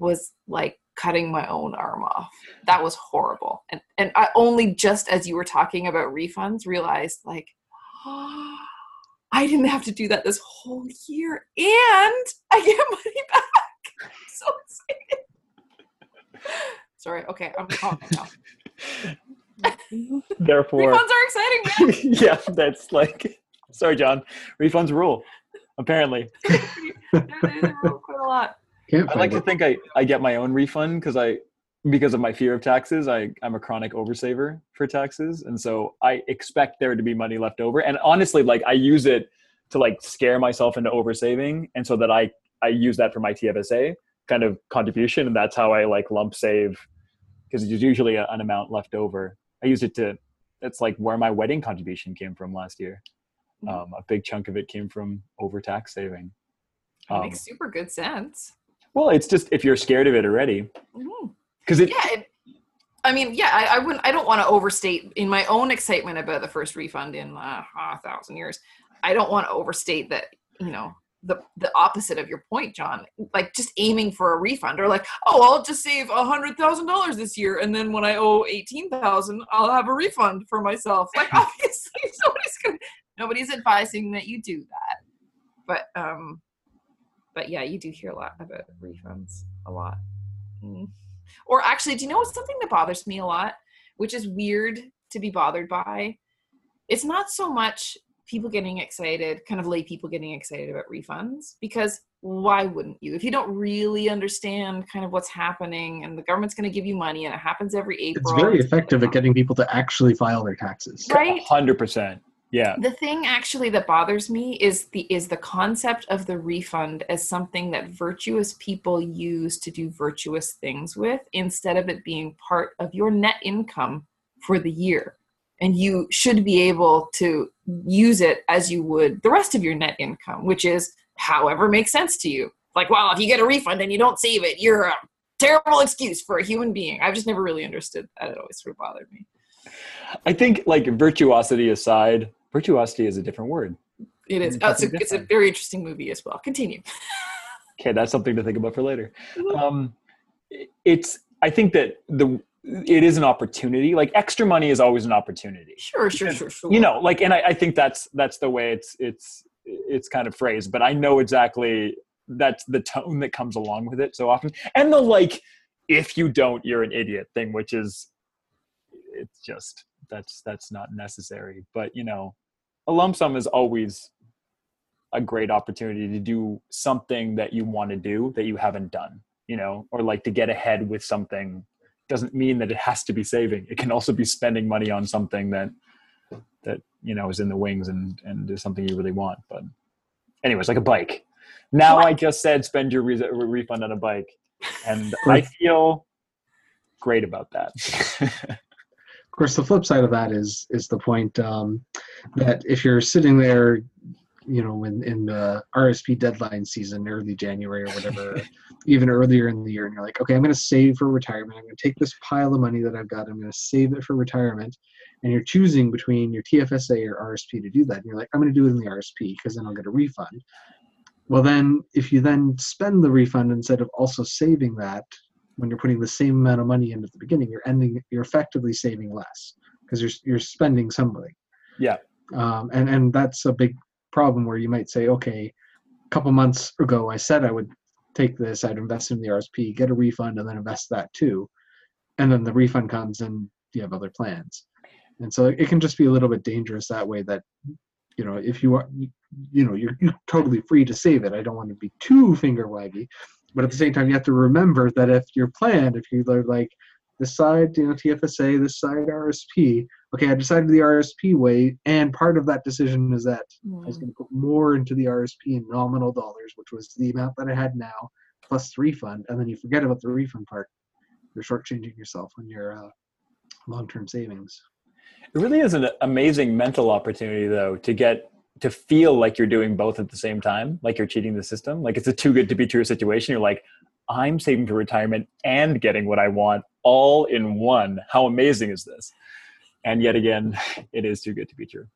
was like cutting my own arm off. That was horrible. And I only just as you were talking about refunds realized like, oh, I didn't have to do that this whole year and I get money back. I'm so excited. Sorry. Okay. I'm calm now. Therefore, refunds are exciting, man. Yeah. That's like, sorry, John, refunds rule. Apparently. They rule quite a lot. I like to think I get my own refund because of my fear of taxes. I'm a chronic oversaver for taxes. And so I expect there to be money left over. And honestly, like I use it to like scare myself into oversaving. And so that I use that for my TFSA kind of contribution. And that's how I like lump save because there's usually an amount left over. I use it to, that's like where my wedding contribution came from last year. A big chunk of it came from over tax saving. That makes super good sense. Well, it's just if you're scared of it already, because I wouldn't. I don't want to overstate in my own excitement about the first refund in 1,000 years. I don't want to overstate that. You know, the opposite of your point, John. Like just aiming for a refund, or like, oh, I'll just save $100,000 this year, and then when I owe $18,000, I'll have a refund for myself. Like obviously, nobody's advising that you do that, but. But yeah, you do hear a lot about refunds, a lot. Or actually, do you know what's something that bothers me a lot, which is weird to be bothered by? It's not so much people getting excited, kind of lay people getting excited about refunds, because why wouldn't you? If you don't really understand kind of what's happening and the government's going to give you money and it happens every April. It's very effective at getting people to actually file their taxes. Right? 100%. Yeah. The thing actually that bothers me is the concept of the refund as something that virtuous people use to do virtuous things with instead of it being part of your net income for the year. And you should be able to use it as you would the rest of your net income, which is however makes sense to you. Like, well, if you get a refund and you don't save it, you're a terrible excuse for a human being. I've just never really understood that. It always sort of bothered me. I think like virtuosity aside, virtuosity is a different word. It is. It's a very interesting movie as well. Continue. Okay, that's something to think about for later. I think that it is an opportunity. Like extra money is always an opportunity. Sure. You know, like, and I think that's the way it's kind of phrased. But I know exactly that's the tone that comes along with it so often, and the like, if you don't, you're an idiot thing, which is, it's just that's not necessary. But you know. A lump sum is always a great opportunity to do something that you want to do that you haven't done, you know, or like to get ahead with something. Doesn't mean that it has to be saving. It can also be spending money on something that you know, is in the wings and is something you really want. But anyways, like a bike. Now I just said spend your refund on a bike. And I feel great about that. Of course, the flip side of that is the point that if you're sitting there, you know, in the RSP deadline season, early January or whatever, even earlier in the year, and you're like, okay, I'm going to save for retirement. I'm going to take this pile of money that I've got. I'm going to save it for retirement. And you're choosing between your TFSA or RSP to do that. And you're like, I'm going to do it in the RSP because then I'll get a refund. Well, then if you then spend the refund instead of also saving that, when you're putting the same amount of money in at the beginning, you're effectively saving less because you're spending something. Yeah. And that's a big problem where you might say, okay, a couple months ago, I said I would take this, I'd invest in the RSP, get a refund and then invest that too. And then the refund comes and you have other plans. And so it can just be a little bit dangerous that way that, you know, if you are, you know, you're totally free to save it. I don't want to be too finger waggy. But at the same time, you have to remember that if you're planned, if you're like, this side, you know, TFSA, this side RSP, okay, I decided the RSP way, and part of that decision is that I was going to put more into the RSP in nominal dollars, which was the amount that I had now, plus refund, and then you forget about the refund part. You're shortchanging yourself on your long-term savings. It really is an amazing mental opportunity, though, to get to feel like you're doing both at the same time, like you're cheating the system. Like it's a too good to be true situation. You're like, I'm saving for retirement and getting what I want all in one. How amazing is this? And yet again, it is too good to be true.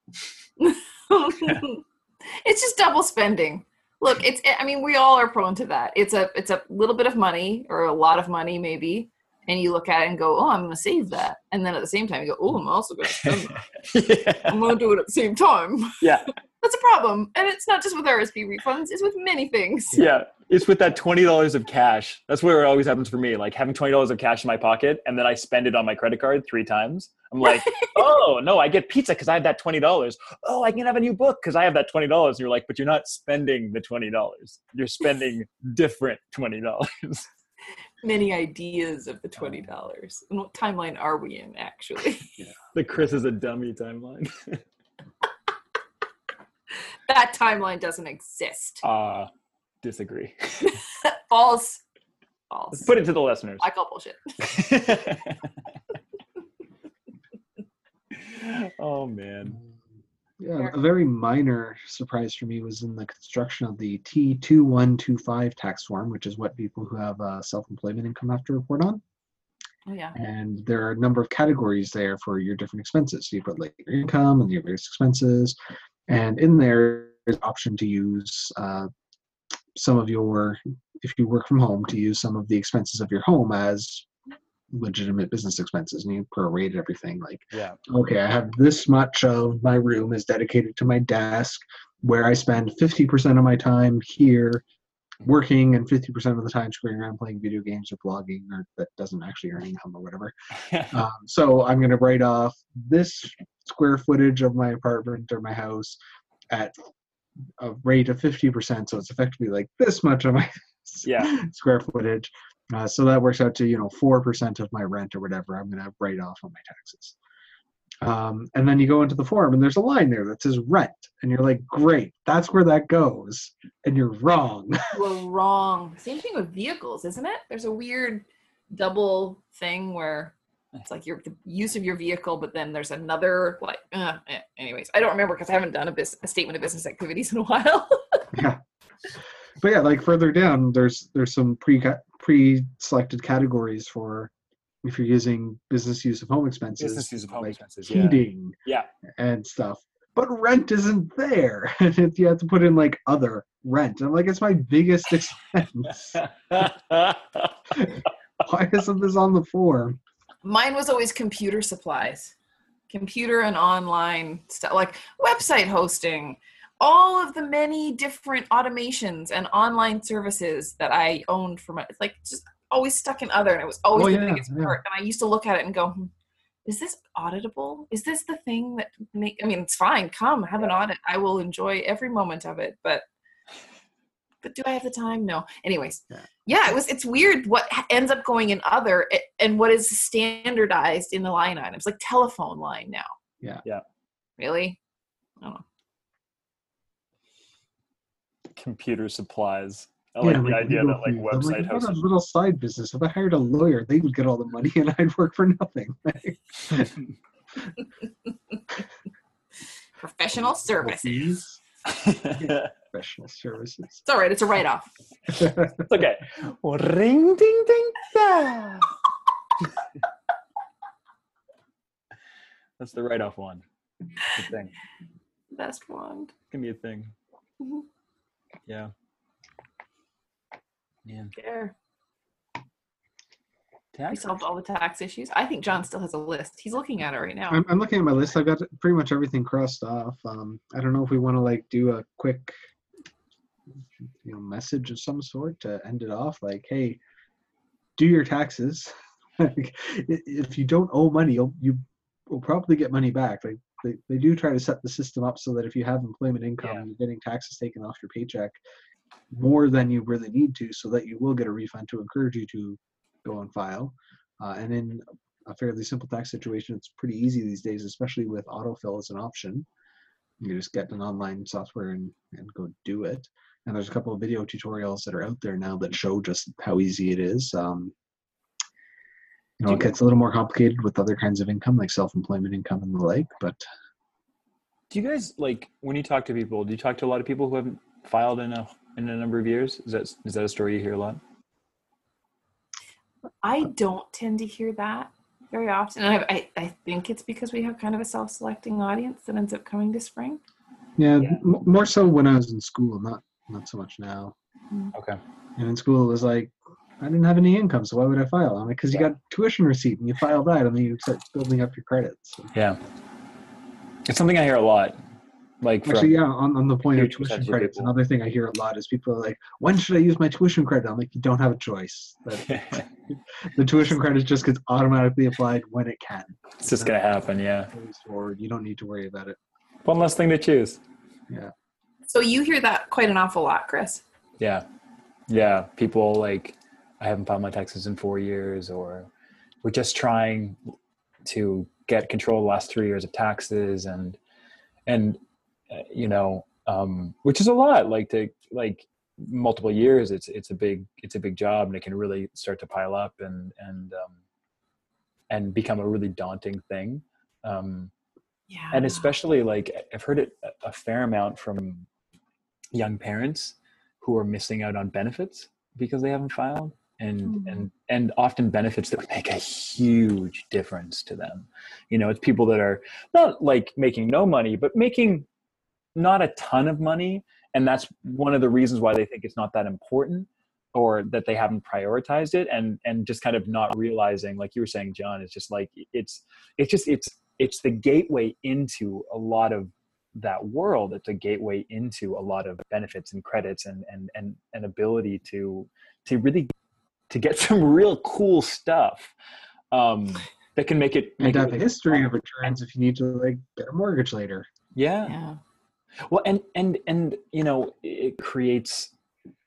It's just double spending. Look, it's, I mean, we all are prone to that. It's a little bit of money or a lot of money maybe. And you look at it and go, oh, I'm going to save that. And then at the same time, you go, oh, I'm also going to spend that. Yeah. I'm going to do it at the same time. Yeah. That's a problem. And it's not just with RSP refunds. It's with many things. Yeah. It's with that $20 of cash. That's where it always happens for me. Like having $20 of cash in my pocket and then I spend it on my credit card 3 times. I'm like, oh, no, I get pizza because I have that $20. Oh, I can have a new book because I have that $20. And you're like, but you're not spending the $20. You're spending different $20. Many ideas of the $20. And what timeline are we in, actually? Yeah. The Chris is a dummy timeline. That timeline doesn't exist. Disagree. False. False. Put it to the listeners. I call bullshit. Oh, man. Yeah, a very minor surprise for me was in the construction of the T2125 tax form, which is what people who have self-employment income have to report on. Oh, yeah. And there are a number of categories there for your different expenses. So you put like your income and your various expenses, and in there is an option to use some of your, if you work from home, to use some of the expenses of your home as legitimate business expenses, and you prorate everything. Like, yeah, okay, I have this much of my room is dedicated to my desk, where I spend 50% of my time here working and 50% of the time screwing around playing video games or blogging, or that doesn't actually earn income or whatever. So I'm going to write off this square footage of my apartment or my house at a rate of 50%. So it's effectively like this much of my square footage. So that works out to, 4% of my rent or whatever I'm going to write off on my taxes. And then you go into the form and there's a line there that says rent. And you're like, great, that's where that goes. And you're wrong. Well, wrong. Same thing with vehicles, isn't it? There's a weird double thing where it's like your the use of your vehicle, but then there's another, like, anyways, I don't remember because I haven't done a statement of business activities in a while. Yeah. But yeah, like further down, there's some pre-selected categories for if you're using business use of home expenses. Business use of home expenses, heating, and stuff. But rent isn't there. And you have to put in like other rent. And I'm like, it's my biggest expense. Why isn't this on the form? Mine was always computer supplies, computer and online stuff, like website hosting, all of the many different automations and online services that I owned for my, like just always stuck in other, and it was always the biggest part. And I used to look at it and go, is this auditable? Is this the thing that make, I mean, it's fine. Come have an audit. I will enjoy every moment of it, but do I have the time? No. Anyways. Yeah. It's weird what ends up going in other and what is standardized in the line items, like telephone line now. Yeah. Really? I don't know. Computer supplies. I like the idea that like website hosting. A little side business. If I hired a lawyer, they would get all the money and I'd work for nothing. Professional services. Professional services. It's all right. It's a write-off. It's okay. Ring, ding, ding, da. That's the write-off one. It's a thing. Best one. It's gonna be a thing. Mm-hmm. Yeah. There. We solved all the tax issues. I think John still has a list. He's looking at it right now. I'm looking at my list. I've got pretty much everything crossed off. I don't know if we want to like do a quick, message of some sort to end it off. Like, hey, do your taxes. Like, if you don't owe money, you will probably get money back. Like, they do try to set the system up so that if you have employment income, you're getting taxes taken off your paycheck more than you really need to, so that you will get a refund to encourage you to go and file. And in a fairly simple tax situation, it's pretty easy these days, especially with autofill as an option. You just get an online software and go do it. And there's a couple of video tutorials that are out there now that show just how easy it is. You know, it gets a little more complicated with other kinds of income, like self-employment income and the like, but. Do you guys, like, when you talk to people, do you talk to a lot of people who haven't filed in a number of years? Is that a story you hear a lot? I don't tend to hear that very often. And I think it's because we have kind of a self-selecting audience that ends up coming to spring. Yeah. More so when I was in school, not so much now. Okay. And in school, it was like, I didn't have any income, so why would I file? I'm like, because you got tuition receipt and you file that, and then you start building up your credits. So. Yeah. It's something I hear a lot. Like actually, yeah, on the point of tuition credits, another thing I hear a lot is people are like, when should I use my tuition credit? I'm like, you don't have a choice. That, the tuition credit just gets automatically applied when it can. It's just going to happen, yeah. Forward. You don't need to worry about it. One less thing to choose. Yeah. So you hear that quite an awful lot, Chris. Yeah. Yeah. People like, I haven't filed my taxes in 4 years, or we're just trying to get control of the last 3 years of taxes and you know, which is a lot, like multiple years. It's a big job, and it can really start to pile up and become a really daunting thing. Yeah. And especially like I've heard it a fair amount from young parents who are missing out on benefits because they haven't filed, and often benefits that would make a huge difference to them. You know, it's people that are not like making no money, but making not a ton of money. And that's one of the reasons why they think it's not that important, or that they haven't prioritized it, and just kind of not realizing, like you were saying, John, it's just like, it's the gateway into a lot of that world. It's a gateway into a lot of benefits and credits and ability to really, to get some real cool stuff. That can make it. And have a history of returns if you need to like get a mortgage later. Yeah. Well, and you know, it creates,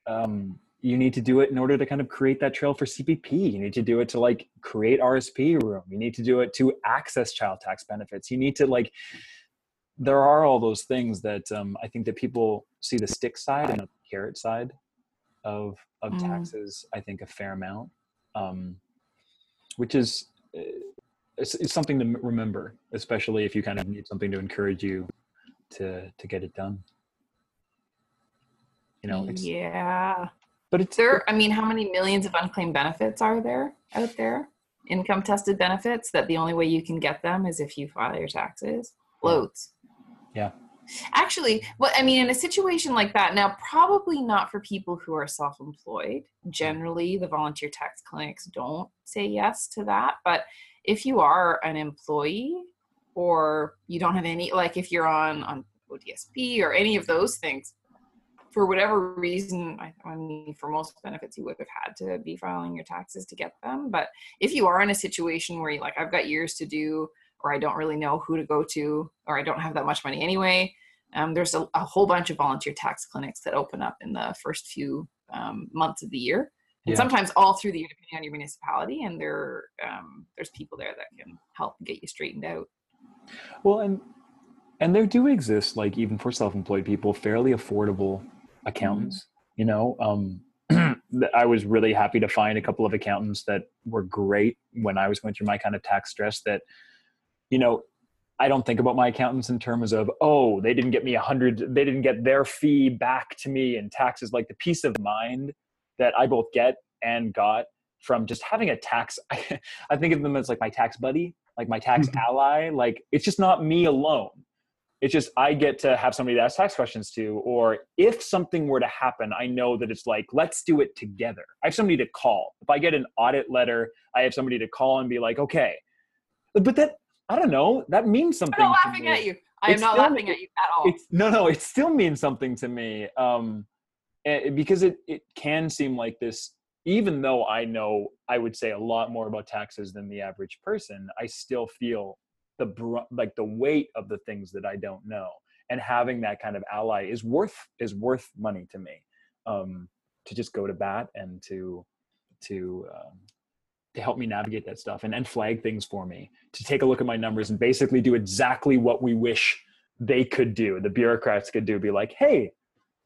you need to do it in order to kind of create that trail for CPP. You need to do it to like create RSP room. You need to do it to access child tax benefits. You need to like, there are all those things that I think that people see the stick side and the carrot side of taxes, I think a fair amount, which is, it's something to remember, especially if you kind of need something to encourage you to get it done. You know, but it's there. I mean, how many millions of unclaimed benefits are there out there? Income tested benefits that the only way you can get them is if you file your taxes. Loads. Yeah. Actually, well, I mean, in a situation like that, now probably not for people who are self-employed. Generally, the volunteer tax clinics don't say yes to that. But if you are an employee, or you don't have any, like if you're on ODSP or any of those things, for whatever reason, I mean, for most benefits, you would have had to be filing your taxes to get them. But if you are in a situation where you're like, I've got years to do, or I don't really know who to go to, or I don't have that much money anyway. There's a whole bunch of volunteer tax clinics that open up in the first few months of the year. And sometimes all through the year, depending on your municipality. And there's people there that can help get you straightened out. Well, and there do exist, like even for self-employed people, fairly affordable accountants, you know, I was really happy to find a couple of accountants that were great when I was going through my kind of tax stress that, you know, I don't think about my accountants in terms of, oh, they didn't get me they didn't get their fee back to me in taxes. Like the peace of mind that I both get and got from just having a tax, I think of them as like my tax buddy, like my tax ally. Like it's just not me alone. It's just, I get to have somebody to ask tax questions to, or if something were to happen, I know that it's like, let's do it together. I have somebody to call. If I get an audit letter, I have somebody to call and be like, okay, but that, I don't know. That means something. I'm not laughing at you. I am not laughing at you at all. It still means something to me. Because it can seem like this, even though I know I would say a lot more about taxes than the average person, I still feel the weight of the things that I don't know. And having that kind of ally is worth money to me. To just go to bat and to help me navigate that stuff and flag things for me, to take a look at my numbers and basically do exactly what we wish they could do. The bureaucrats could do, be like, hey,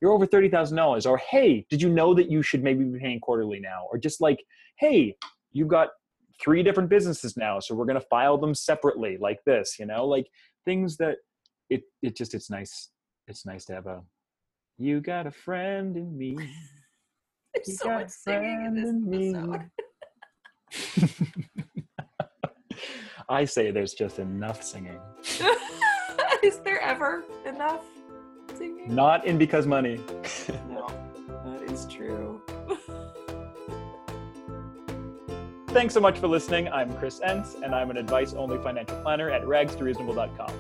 you're over $30,000. Or, hey, did you know that you should maybe be paying quarterly now? Or just like, hey, you've got 3 different businesses now, so we're going to file them separately like this, you know, like things that it's nice. It's nice to have a, you got a friend in me. There's so much singing in this episode. I say there's just enough singing. Is there ever enough singing? Not in Because Money. No, that is true. Thanks so much for listening. I'm Chris Entz, and I'm an advice-only financial planner at rags2reasonable.com.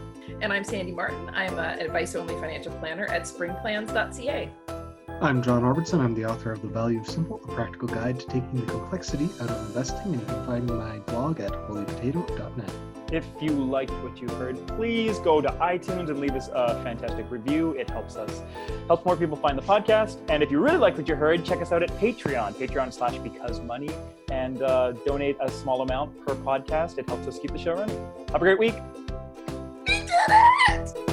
And I'm Sandy Martin. I'm an advice-only financial planner at springplans.ca. I'm John Robertson. I'm the author of The Value of Simple, a practical guide to taking the complexity out of investing, and you can find my blog at holypotato.net. If you liked what you heard, please go to iTunes and leave us a fantastic review. It helps more people find the podcast. And if you really like what you heard, check us out at Patreon, patreon.com/becausemoney, and donate a small amount per podcast. It helps us keep the show running. Have a great week. We did it!